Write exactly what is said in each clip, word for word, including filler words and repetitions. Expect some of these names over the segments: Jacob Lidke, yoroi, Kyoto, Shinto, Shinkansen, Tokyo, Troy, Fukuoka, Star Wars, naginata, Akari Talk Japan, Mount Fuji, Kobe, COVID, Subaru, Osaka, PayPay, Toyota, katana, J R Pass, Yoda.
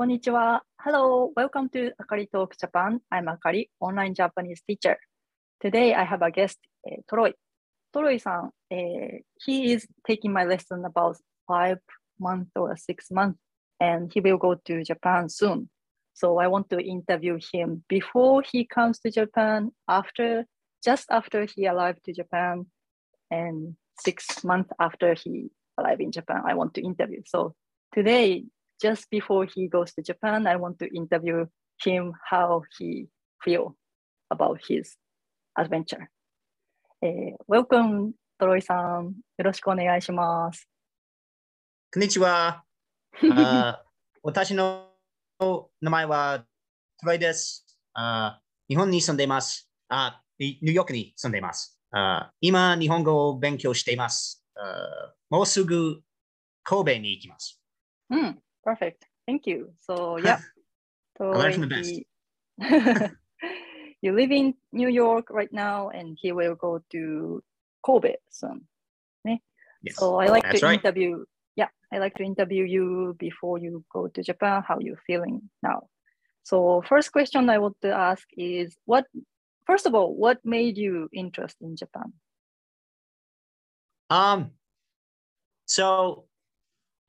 こんにちは。Hello, welcome to Akari Talk Japan. I'm Akari, online Japanese teacher. Today I have a guest, Troy. Troy-san, he is taking my lesson about five months or six months, and he will go to Japan soon. So I want to interview him before he comes to Japan, after, just after he arrived to Japan, and six months after he arrived in Japan, I want to interview. So today,Just before he goes to Japan, I want to interview him how he feels about his adventure.、Uh, welcome, Troy さん。よろしくお願いします。こんにちは。uh, 私の名前は Troy です。Uh, 日本に住んでいます。Uh, ニューヨークに住んでいます。Uh, 今、日本語を勉強しています。Uh, もうすぐ神戸に行きます。うん。Perfect. Thanhank you. So, yeah. I learned from the best. You live in New York right now, and he will go to Kobe soon. Yes. So I like That's to right. interview. Yeah, I like to interview you before you go to Japan. How you feeling now? So first question I want to ask is what? First of all, what made you interested in Japan? Um. So,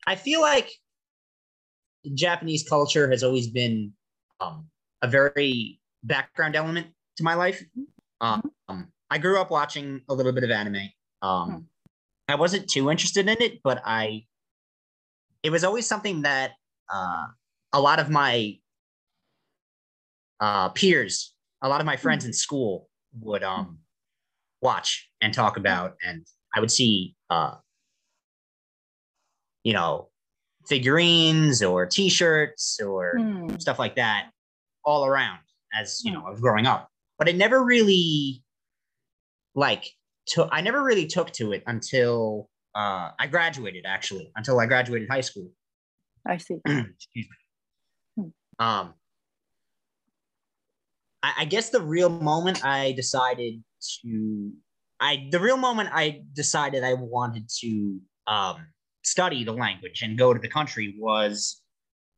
I feel like.Japanese culture has always been、um, a very background element to my life.、Um, mm-hmm. I grew up watching a little bit of anime.、Um, mm-hmm. I wasn't too interested in it, but I, it was always something that、uh, a lot of my、uh, peers, a lot of my friends、mm-hmm. in school would、um, watch and talk about. And I would see, uh, you know,figurines or t-shirts or、mm. stuff like that all around as you know I was growing up, but it never really like to I never really took to it until、uh, I graduated actually until I graduated high school. I see. Excuse me. um I, I guess the real moment I decided to I the real moment I decided I wanted to um study the language and go to the country was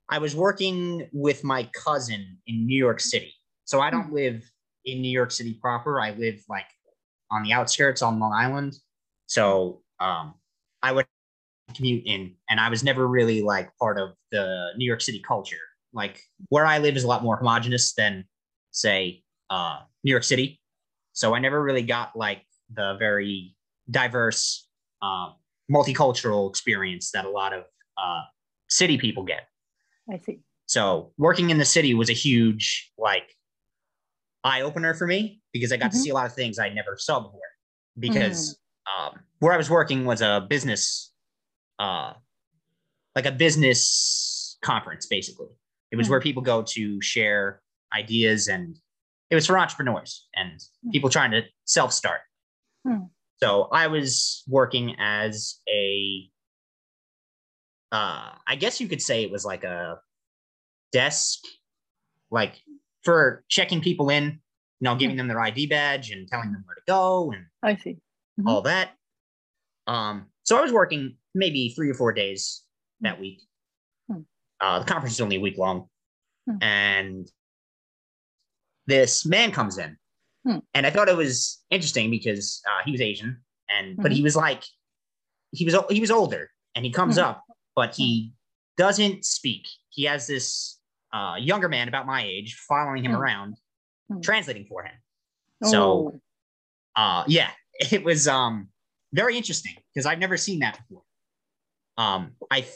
I was working with my cousin in New York City. So I don't live in New York City proper. I live like on the outskirts on Long Island. So um, I would commute in and I was never really like part of the New York City culture. Like where I live is a lot more homogenous than say uh, New York City. So I never really got like the very diverse um,multicultural experience that a lot of、uh, city people get. I see. So working in the city was a huge like eye-opener for me because I got、mm-hmm. to see a lot of things I never saw before because、mm-hmm. um, where I was working was a business, uh, like a business conference, basically. It was、mm-hmm. where people go to share ideas and it was for entrepreneurs and、mm-hmm. people trying to self-start.、Mm-hmm.So I was working as a, uh, I guess you could say it was like a desk, like for checking people in, you know, giving them their I D badge and telling them where to go and I see.、Mm-hmm. all that. Um, so I was working maybe three or four days that week.、Mm-hmm. Uh, the conference is only a week long.、Mm-hmm. And this man comes in.And I thought it was interesting because、uh, he was Asian, and、mm-hmm. but he was like, he was he was older, and he comes、mm-hmm. up, but he doesn't speak. He has this、uh, younger man about my age following him、mm-hmm. around, translating for him. So,、oh. uh, yeah, it was um, very interesting because I've never seen that before. Um, I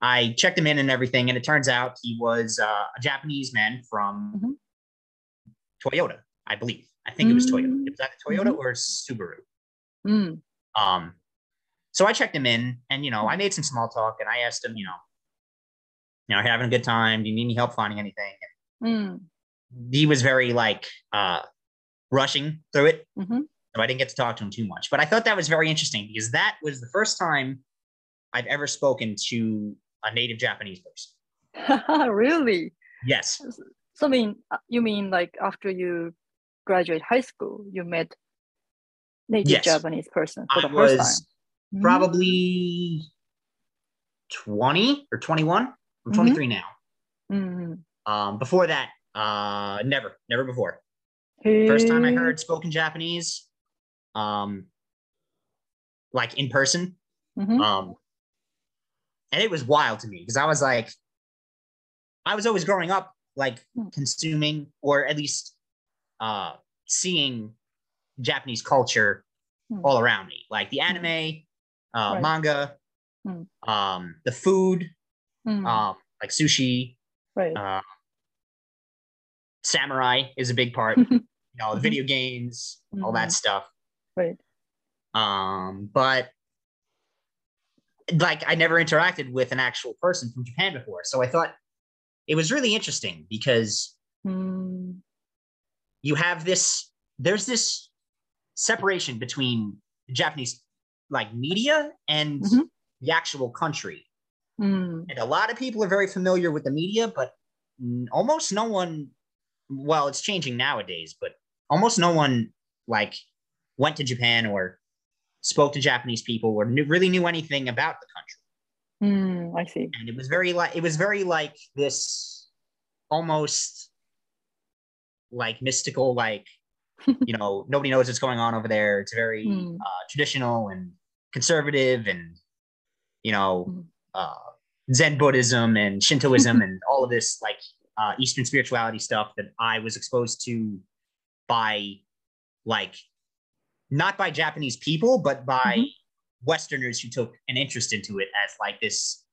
I checked him in and everything, and it turns out he was、uh, a Japanese man from、mm-hmm. Toyota, I believe.I think、mm. it was Toyota. It was either Toyota、mm. or Subaru.、Mm. Um, so I checked him in and, you know, I made some small talk and I asked him, you know, you know, having a good time? Do you need any help finding anything? And、mm. he was very like、uh, rushing through it.、Mm-hmm. So I didn't get to talk to him too much, but I thought that was very interesting because that was the first time I've ever spoken to a native Japanese person. Really? Yes. So I mean, you mean like after you...graduate high school, you met native、yes. Japanese person for the I first was time. Probably、mm-hmm. twenty or twenty-one. I'm twenty-three、mm-hmm. now. Mm-hmm. Um, before that, uh, never, never before. Hey. First time I heard spoken Japanese, um, like in person. Mm-hmm. Um, and it was wild to me because I was like, I was always growing up, like consuming or at least uh, seeing Japanese culture mm. all around me, like the anime, mm. uh, right. manga, mm. um, the food, mm. um, like sushi, right. uh, samurai is a big part, you know, the video games, mm-hmm. all that stuff. Right. Um, but like I never interacted with an actual person from Japan before, so I thought it was really interesting because mm. you have this, there's this separation between Japanese like media and mm-hmm. the actual country. Mm. And a lot of people are very familiar with the media, but almost no one, well, it's changing nowadays, but almost no one like went to Japan or spoke to Japanese people or knew, really knew anything about the country. Mm, I see. And it was very like it was very like this almost like mystical, like you know, nobody knows what's going on over there. It's very mm. uh, traditional and conservative, and you know, uh, Zen Buddhism and Shintoism and all of this like uh, Eastern spirituality stuff that I was exposed to by like not by Japanese people, but by. Mm-hmm. Westerners who took an interest into it as like this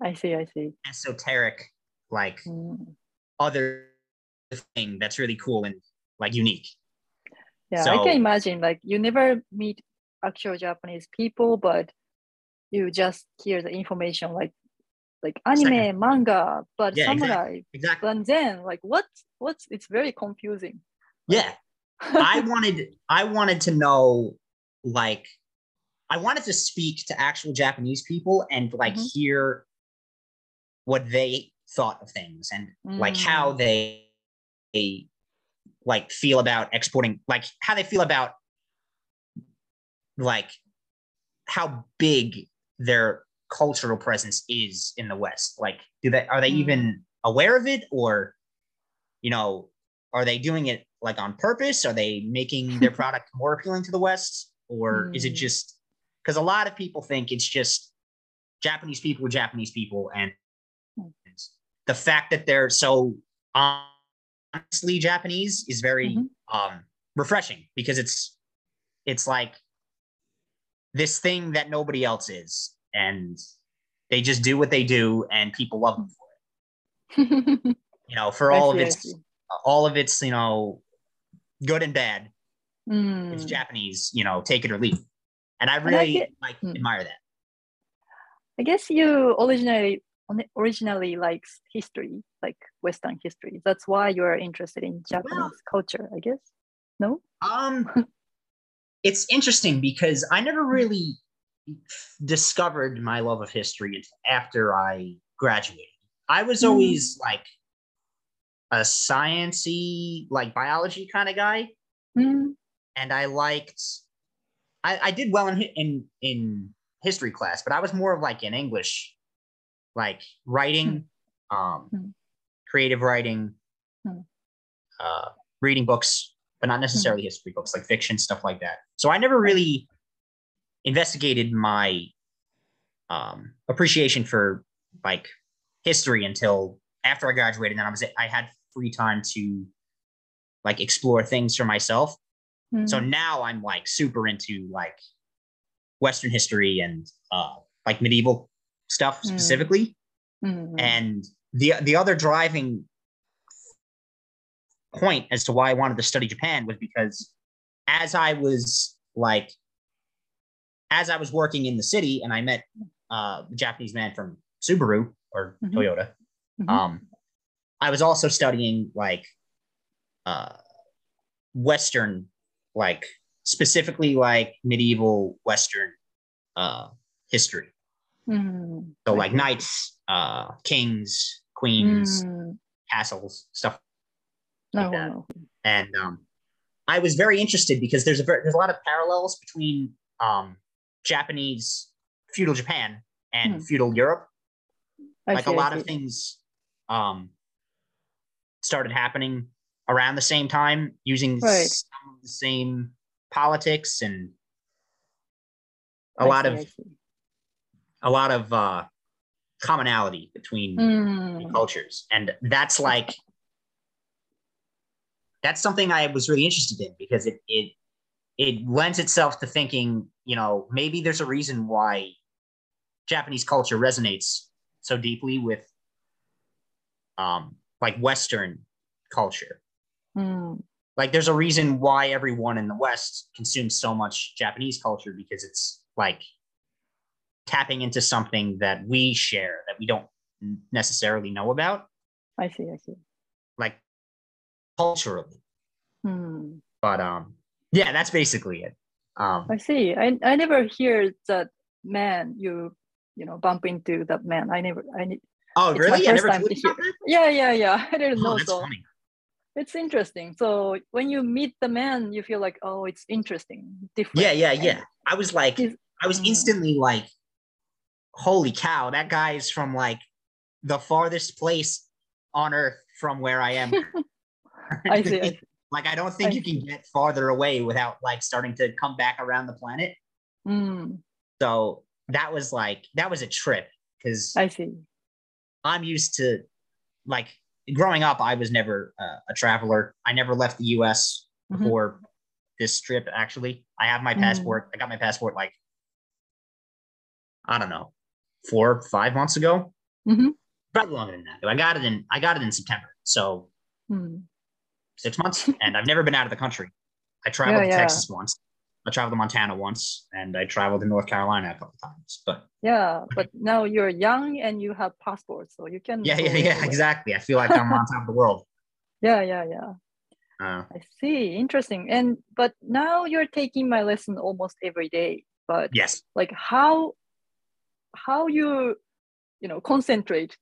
I see, I see. esoteric, like mm. other thing that's really cool and like unique. Yeah, so, I can imagine like you never meet actual Japanese people, but you just hear the information like like anime, second. manga, but yeah, samurai, exactly. and then like what what's it's very confusing. Yeah. I wanted I wanted to know like I wanted to speak to actual Japanese people and like mm-hmm. hear what they thought of things and mm. like how they, they like feel about exporting, like how they feel about like how big their cultural presence is in the West. Like, do they, are they mm. even aware of it, or, you know, are they doing it like on purpose? Are they making their product more appealing to the West, or mm. is it just, because a lot of people think it's just Japanese people are Japanese people. And the fact that they're so honestly Japanese is very mm-hmm. um, refreshing, because it's it's like this thing that nobody else is. And they just do what they do and people love them for it. You know, for all of its, all of its, you know, good and bad. Mm. It's Japanese, you know, take it or leave it. And I really and I get, like admire that. I guess you originally originally like history, like Western history. That's why you are interested in Japanese well, culture, I guess. No? Um, it's interesting because I never really discovered my love of history until after I graduated. I was always mm. like a sciencey, like biology kind of guy, mm. and I liked. I, I did well in, in in history class, but I was more of like in English, like writing, mm. um, mm. creative writing, mm. uh, reading books, but not necessarily mm. history books, like fiction, stuff like that. So I never really investigated my um, appreciation for like history until after I graduated. And I was I had free time to like explore things for myself. So now I'm like super into like Western history and uh, like medieval stuff specifically. Mm-hmm. And the the other driving point as to why I wanted to study Japan was because as I was like, as I was working in the city and I met uh, a Japanese man from Subaru or mm-hmm. Toyota, mm-hmm. Um, I was also studying like uh, Western like specifically like medieval Western uh, history. Mm, so like knights, uh, kings, queens, mm. castles, stuff like oh, that. Wow. And um, I was very interested because there's a very, there's a lot of parallels between um, Japanese feudal Japan and mm. feudal Europe. I like see, a lot of things um, started happening around the same time, using right. some of the same politics and a I lot see, of a lot of uh, commonality between mm. cultures. And that's like, that's something I was really interested in, because it, it, it lends itself to thinking, you know, maybe there's a reason why Japanese culture resonates so deeply with um, like Western culture. Mm. Like there's a reason why everyone in the West consumes so much Japanese culture, because it's like tapping into something that we share that we don't necessarily know about. I see, I see. Like culturally. Mm. But um, yeah, that's basically it. Um, I see. I, I never hear that man you you know bump into that man. I never I Oh really? I never told you about that? Yeah, yeah, yeah. I didn't oh, know that's so funny. It's interesting. So when you meet the man, you feel like, oh, it's interesting. Different. Yeah, yeah, yeah. I was like, I was instantly like, holy cow, that guy is from like the farthest place on earth from where I am. I see. I see. Like, I don't think I you can see. Get farther away without like starting to come back around the planet. Mm. So that was like, that was a trip, because I see. I'm used to like, growing up, I was never uh, a traveler. I never left the U S before mm-hmm. this trip, actually. I have my passport. Mm. I got my passport like, I don't know, four, five months ago. Mm-hmm. Probably longer than that. I got it in, I got it in September. So mm. six months, and I've never been out of the country. I traveled yeah, to yeah. Texas once. I traveled to Montana once, and I traveled to North Carolina a couple times. But yeah, but now you're young and you have passports, so you can. Yeah, yeah, yeah, exactly. I feel like I'm on top of the world. Yeah, yeah, yeah. Uh, I see. Interesting. And but now you're taking my lesson almost every day. But yes, like how, how you, you know, concentrate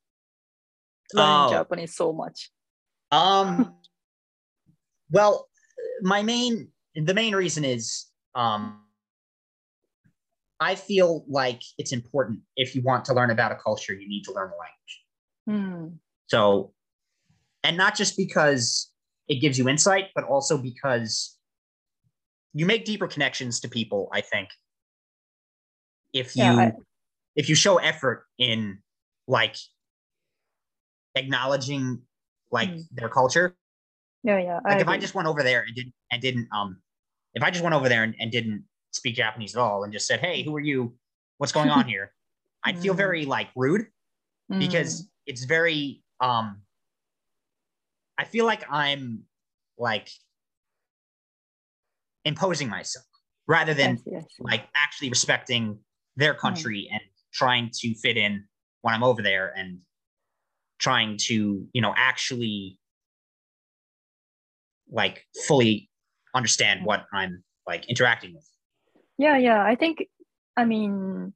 learning oh. Japanese so much. Um. Well, my main the main reason is. Um, I feel like it's important, if you want to learn about a culture, you need to learn the language. Mm. So, and not just because it gives you insight, but also because you make deeper connections to people, I think, if you, yeah, I... if you show effort in like acknowledging like mm. their culture. Yeah, yeah. Like I if agree. I just went over there and didn't, and didn't, um, If I just went over there and, and didn't speak Japanese at all and just said, hey, who are you? What's going on here? I'd mm. feel very like rude, because mm. it's very, um, I feel like I'm like imposing myself rather than yes, yes, yes. like actually respecting their country mm. and trying to fit in when I'm over there and trying to, you know, actually like fully understand what I'm like interacting with. Yeah, yeah. I think, I mean,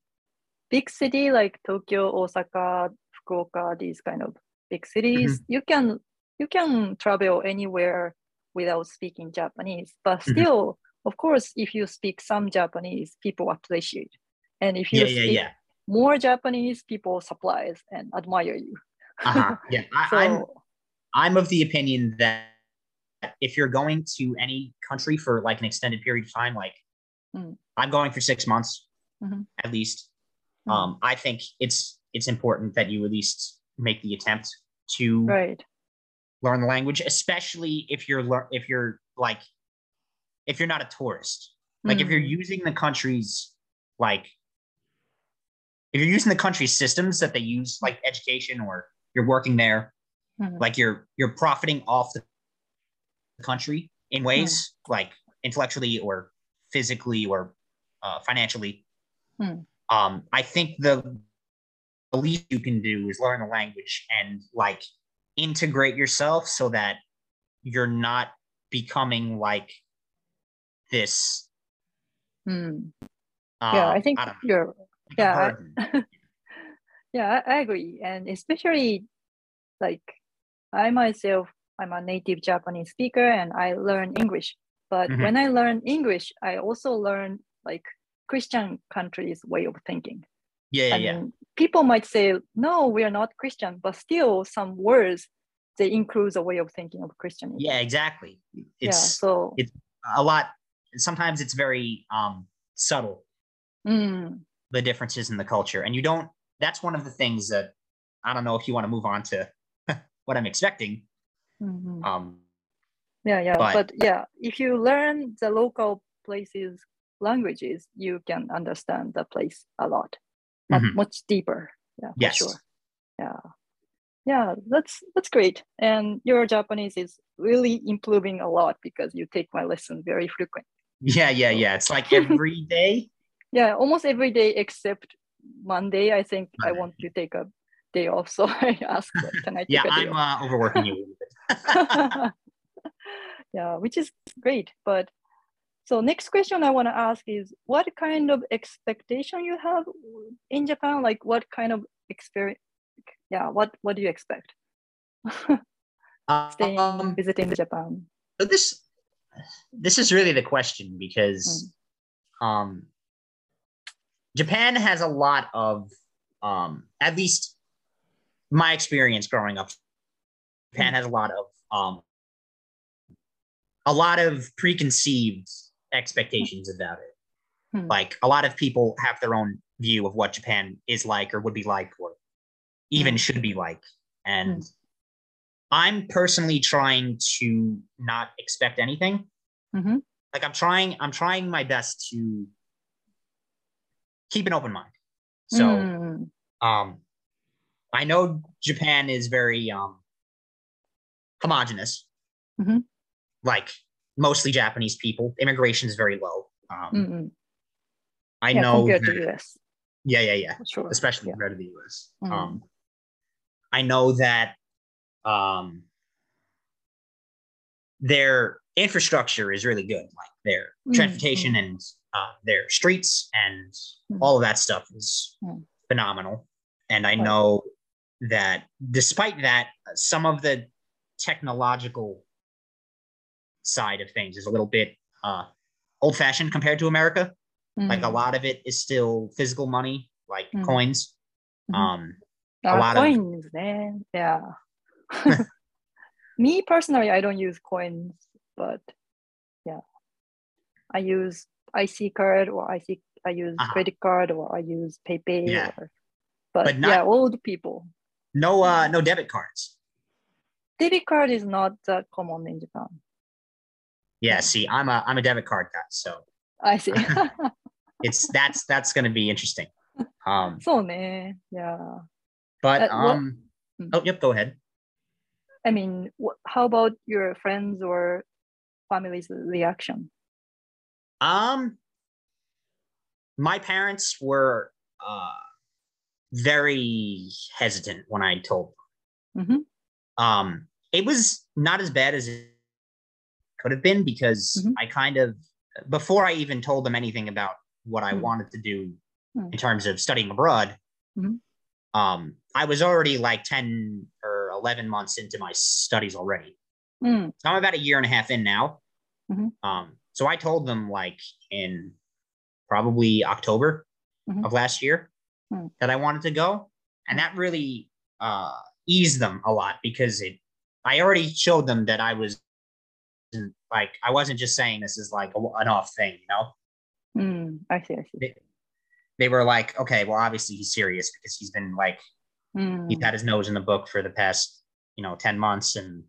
big city like Tokyo, Osaka, Fukuoka, these kind of big cities, mm-hmm. you can you can travel anywhere without speaking Japanese. But still, mm-hmm. of course, if you speak some Japanese, people appreciate. And if you yeah, speak yeah, yeah. more Japanese, people surprise and admire you. uh-huh. Yeah, I, so, I'm, I'm of the opinion that if you're going to any country for like an extended period of time, like mm. I'm going for six months mm-hmm. at least, mm. um, I think it's it's important that you at least make the attempt to right. learn the language, especially if you're le- if you're like if you're not a tourist, like mm. if you're using the country's like if you're using the country's systems that they use, like education, or you're working there, mm. like you're you're profiting off the country in ways mm. like intellectually or physically or uh, financially. Mm. Um, I think the, the least you can do is learn the language and like integrate yourself so that you're not becoming like this. Mm. Uh, yeah, I think I don't know, you're. Yeah, I, yeah, I agree, and especially like I myself. I'm a native Japanese speaker and I learn English. But mm-hmm. when I learn English, I also learn like Christian countries' way of thinking. Yeah, yeah, and yeah. People might say, no, we are not Christian, but still some words, they include the way of thinking of Christianity. Yeah, exactly. It's, yeah, so. It's a lot. Sometimes it's very um, subtle, mm. the differences in the culture. And you don't, that's one of the things that, I don't know if you want to move on to what I'm expecting. Mm-hmm. Um, yeah, yeah. But, but yeah, if you learn the local places, languages, you can understand the place a lot. Mm-hmm. Much deeper, yeah, for yes. sure. Yeah, yeah, that's that's great. And your Japanese is really improving a lot because you take my lesson very frequently. Yeah, yeah, yeah. It's like every day. Yeah, almost every day except Monday. I think Monday. I want to take a day off, so I asked, "Can I?" Take yeah, a day I'm off? Uh, overworking you a little bit. Yeah, which is great, but. So next question I want to ask is, what kind of expectation you have in Japan? Like what kind of experience? Yeah, what, what do you expect? Staying, um, visiting Japan. So this this is really the question because mm. um, Japan has a lot of, um, at least my experience growing up, Japan mm. has a lot of um, a lot of preconceived expectations about it. Hmm. Like a lot of people have their own view of what Japan is like or would be like or even should be like. And hmm. I'm personally trying to not expect anything. Mm-hmm. Like I'm trying, I'm trying my best to keep an open mind. So mm. um, I know Japan is very um, homogenous. Mm-hmm. Like mostly Japanese people, immigration is very low. Um, mm-hmm. I yeah, know compared that, to the U S. Yeah, yeah, yeah. Sure. Especially yeah. compared to the U S. Mm-hmm. Um, I know that um, their infrastructure is really good. Like their transportation mm-hmm. and uh, their streets and mm-hmm. all of that stuff is mm-hmm. phenomenal. And I know right. that despite that, some of the technological side of things is a little bit uh old-fashioned compared to America. Mm-hmm. Like a lot of it is still physical money, like mm-hmm. coins. Mm-hmm. Um a lot coins, of coins, yeah. Me personally, I don't use coins, but yeah. I use I C card or I think I use uh-huh. credit card or I use PayPay yeah. or but, but not, yeah, old people. No uh no debit cards. Debit card is not that common in Japan. Yeah, see, I'm a I'm a debit card guy, so I see. it's that's that's going to be interesting. Um, so, ne, yeah. But uh, um, what, oh, yep, go ahead. I mean, wh- how about your friends or family's reaction? Um, my parents were uh, very hesitant when I told them. Mm-hmm. Um, it was not as bad as it would have been because mm-hmm. I kind of, before I even told them anything about what I mm-hmm. wanted to do mm-hmm. in terms of studying abroad, mm-hmm. um, I was already like ten or eleven months into my studies already. Mm-hmm. So I'm about a year and a half in now. Mm-hmm. Um, so I told them like in probably October mm-hmm. of last year mm-hmm. that I wanted to go. And that really uh, eased them a lot because it, I already showed them that I was like I wasn't just saying this is like a, an off thing, you know. Mm, I see. I see. They, they were like, okay, well, obviously he's serious because he's been like mm. he's had his nose in the book for the past, you know, ten months, and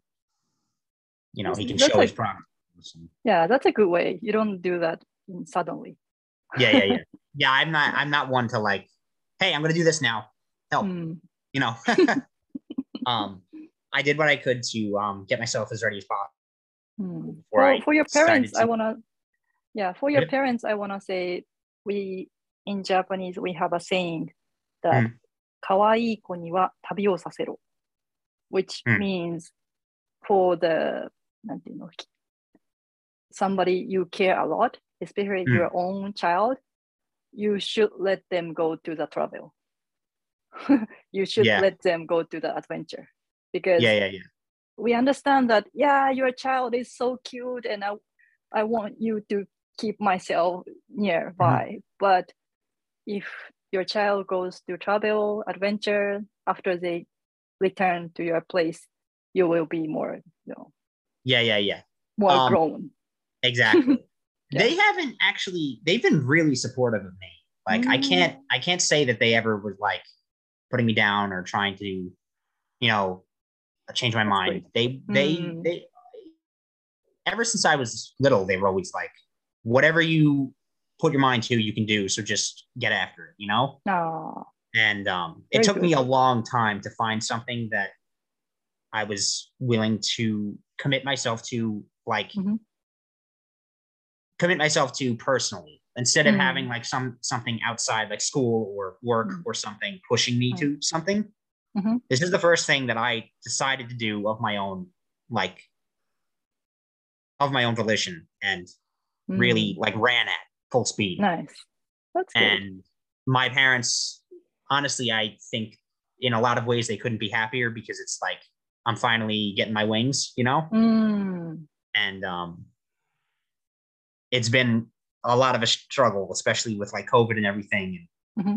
you know he can that's show like, his promise. Yeah, that's a good way. You don't do that suddenly. yeah, yeah, yeah, yeah. I'm not. I'm not one to like, hey, I'm going to do this now. Help, mm. you know. um, I did what I could to um get myself as ready as possible. Hmm. Well, for your parents, to... I want to, yeah, for your parents, I want to say, we, in Japanese, we have a saying that, mm. 可愛い ko ni wa tabi wo sasero, which mm. means for the, なんていうの, somebody you care a lot, especially mm. your own child, you should let them go to the travel. You should yeah. let them go to the adventure. Because yeah, yeah, yeah. we understand that, yeah, your child is so cute and I, I want you to keep myself nearby. Mm-hmm. But if your child goes to travel, adventure, after they return to your place, you will be more, you know. Yeah, yeah, yeah. More um, grown. Exactly. Yeah. They haven't actually, they've been really supportive of me. Like, mm. I can't, I can't say that they ever was like putting me down or trying to, you know, change my mind. They, they, mm. they, ever since I was little, they were always like, whatever you put your mind to, you can do. So just get after it, you know? Aww. And um, it Very took good. me a long time to find something that I was willing to commit myself to, like, mm-hmm. commit myself to personally, instead of mm-hmm. having like some something outside, like school or work mm-hmm. or something pushing me mm-hmm. to something. Mm-hmm. This is the first thing that I decided to do of my own, like, of my own volition, and mm-hmm. really like ran at full speed. Nice. That's good. And my parents, honestly, I think in a lot of ways they couldn't be happier, because it's like, I'm finally getting my wings, you know? Mm. And um, it's been a lot of a struggle, especially with like COVID and everything. And mm-hmm.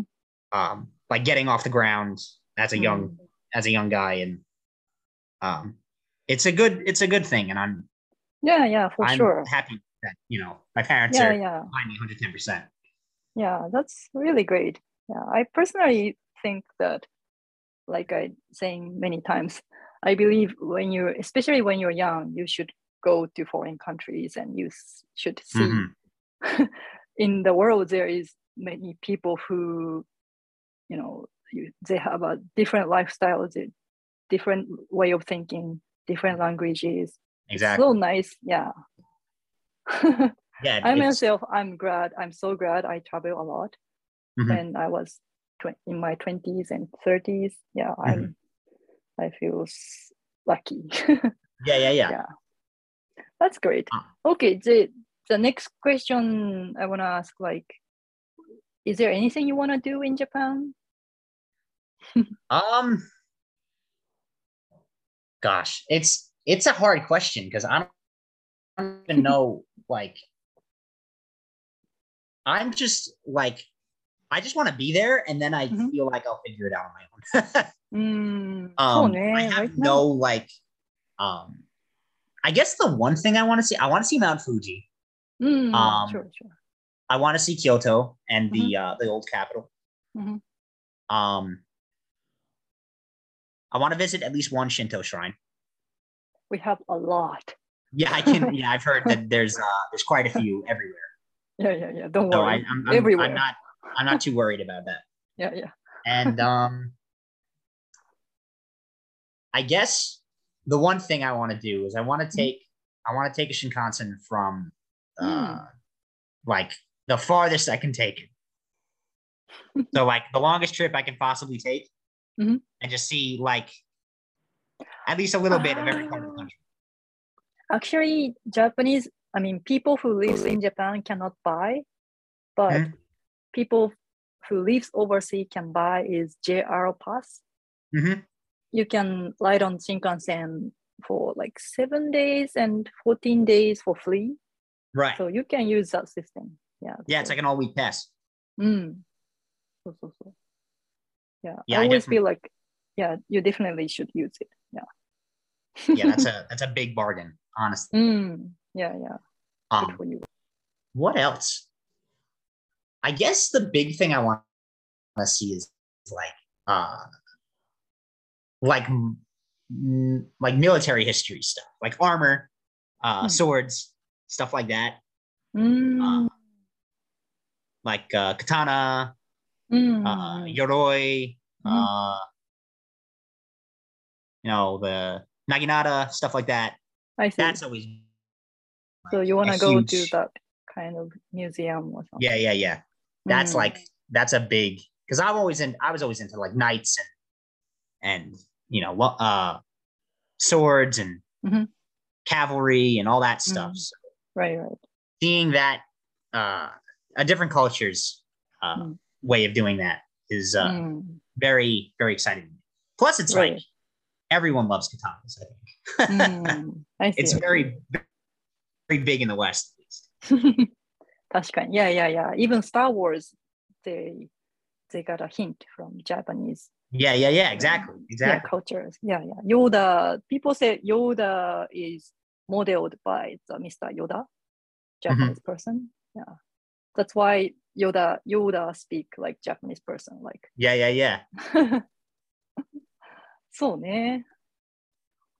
um, like getting off the ground as a young, mm. as a young guy. And um, it's a good, it's a good thing. And I'm, yeah, yeah, for I'm sure. happy that, you know, my parents yeah, are yeah. behind me one hundred ten percent. Yeah, that's really great. Yeah, I personally think that, like I'm saying many times, I believe when you, especially when you're young, you should go to foreign countries and you should see mm-hmm. in the world there is many people who, you know, you, they have a different lifestyle, different way of thinking, different languages. Exactly. So nice, yeah. Yeah. I myself, I'm glad. I'm so glad I travel a lot mm-hmm. when I was tw- in my twenties and thirties. Yeah, mm-hmm. I'm. I feel lucky. yeah, yeah, yeah, yeah. That's great. Okay, the, the next question I want to ask, like, is there anything you want to do in Japan? um, gosh, it's it's a hard question because I don't even know. Like, I'm just like, I just want to be there, and then I mm-hmm. feel like I'll figure it out on my own. Mm, um, so I have no like um I guess the one thing I want to see I want to see Mount Fuji. Mm, um sure, sure. I want to see Kyoto and mm-hmm. the uh the old capital. Mm-hmm. Um I want to visit at least one Shinto shrine. We have a lot. Yeah, I can yeah, I've heard that there's uh there's quite a few everywhere. Yeah, yeah, yeah. Don't so worry. I, I'm, I'm, everywhere. I'm not I'm not too worried about that. Yeah, yeah. And um I guess the one thing I want to do is I want to take I want to take a Shinkansen from uh, mm. like the farthest I can take it. So like the longest trip I can possibly take mm-hmm. and just see like at least a little bit uh, of every part of the country. Actually, Japanese, I mean, people who live in Japan cannot buy, but mm-hmm. people who live overseas can buy is J R Pass. Mm-hmm. You can ride on Shinkansen for like seven days and fourteen days for free. Right. So you can use that system. Yeah. Yeah, so. It's like an all-week pass. Mm. So, so, so. Yeah. yeah. I always I feel like, yeah, you definitely should use it. Yeah. Yeah, that's a that's a big bargain, honestly. Mm. Yeah, yeah. Um, Good for you. What else? I guess the big thing I want to see is like uh like m- like military history stuff, like armor, uh, mm. swords, stuff like that. Mm. Uh, like uh, katana, mm. uh, yoroi, mm. uh, you know, the naginata, stuff like that. I see. That's always... Like, so you want to go huge... to that kind of museum or something? Yeah, yeah, yeah. That's mm. like, that's a big... Because I've always in, I was always into like knights and and you know, uh, swords and mm-hmm. cavalry and all that stuff. Mm-hmm. So right, right. Seeing that, uh, a different culture's uh, mm. way of doing that is uh, mm. very, very exciting. Plus, it's right. like everyone loves katanas, I think. Mm, I see. It's very, very big in the West, at least. Tashkan. Yeah, yeah, yeah. Even Star Wars, they they got a hint from Japanese. Yeah, yeah, yeah, exactly. Exactly. Yeah, cultures. Yeah, yeah. Yoda, people say Yoda is modeled by the Mister Yoda, Japanese mm-hmm. person. Yeah. That's why Yoda, Yoda speak like Japanese person. Like. Yeah, yeah, yeah. So, ne.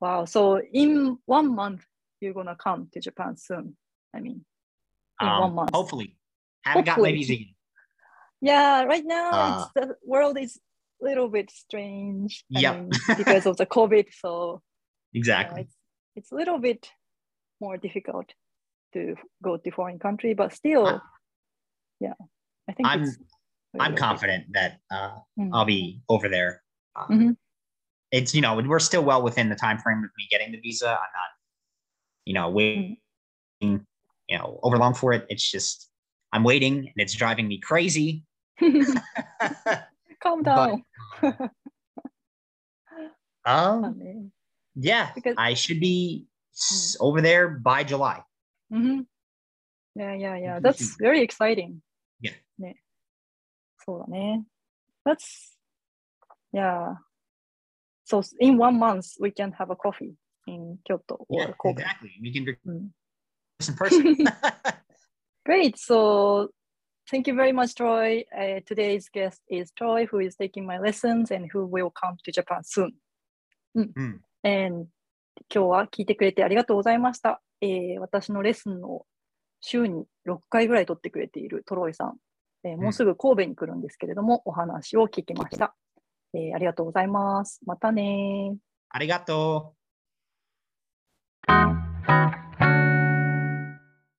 Wow. So in one month, you're going to come to Japan soon. I mean, in um, one month. Hopefully. Haven't got my visa. Yeah, right now, uh, it's, the world is a little bit strange. Yeah. I mean, because of the COVID. So exactly. You know, it's, it's a little bit more difficult to go to foreign country, but still, uh, yeah, I think I'm, it's I'm confident that uh, mm-hmm. I'll be over there. Um, mm-hmm. It's, you know, we're still well within the time frame of me getting the visa. I'm not, you know, waiting, mm-hmm. you know, over long for it. It's just, I'm waiting and it's driving me crazy. Calm down. But, um, yeah, because I should be mm. over there by July. Mm-hmm. Yeah, yeah, yeah. That's very exciting. Yeah. Yeah. So that's, yeah. So in one month, we can have a coffee in Kyoto or yeah, Kobe. Exactly. We can drink mm. this in person. Great. So thank you very much, Troy. Uh, today's guest is Troy, who is taking my lessons and who will come to Japan soon. Mm. Mm. And 今日は聞いてくれてありがとうございました。えー、私のレッスンを週にろっかいぐらい取ってくれているトロイさん、えー、もうすぐ神戸に来るんですけれども、お話を聞きました。えー、ありがとうございます。またね。ありがとう。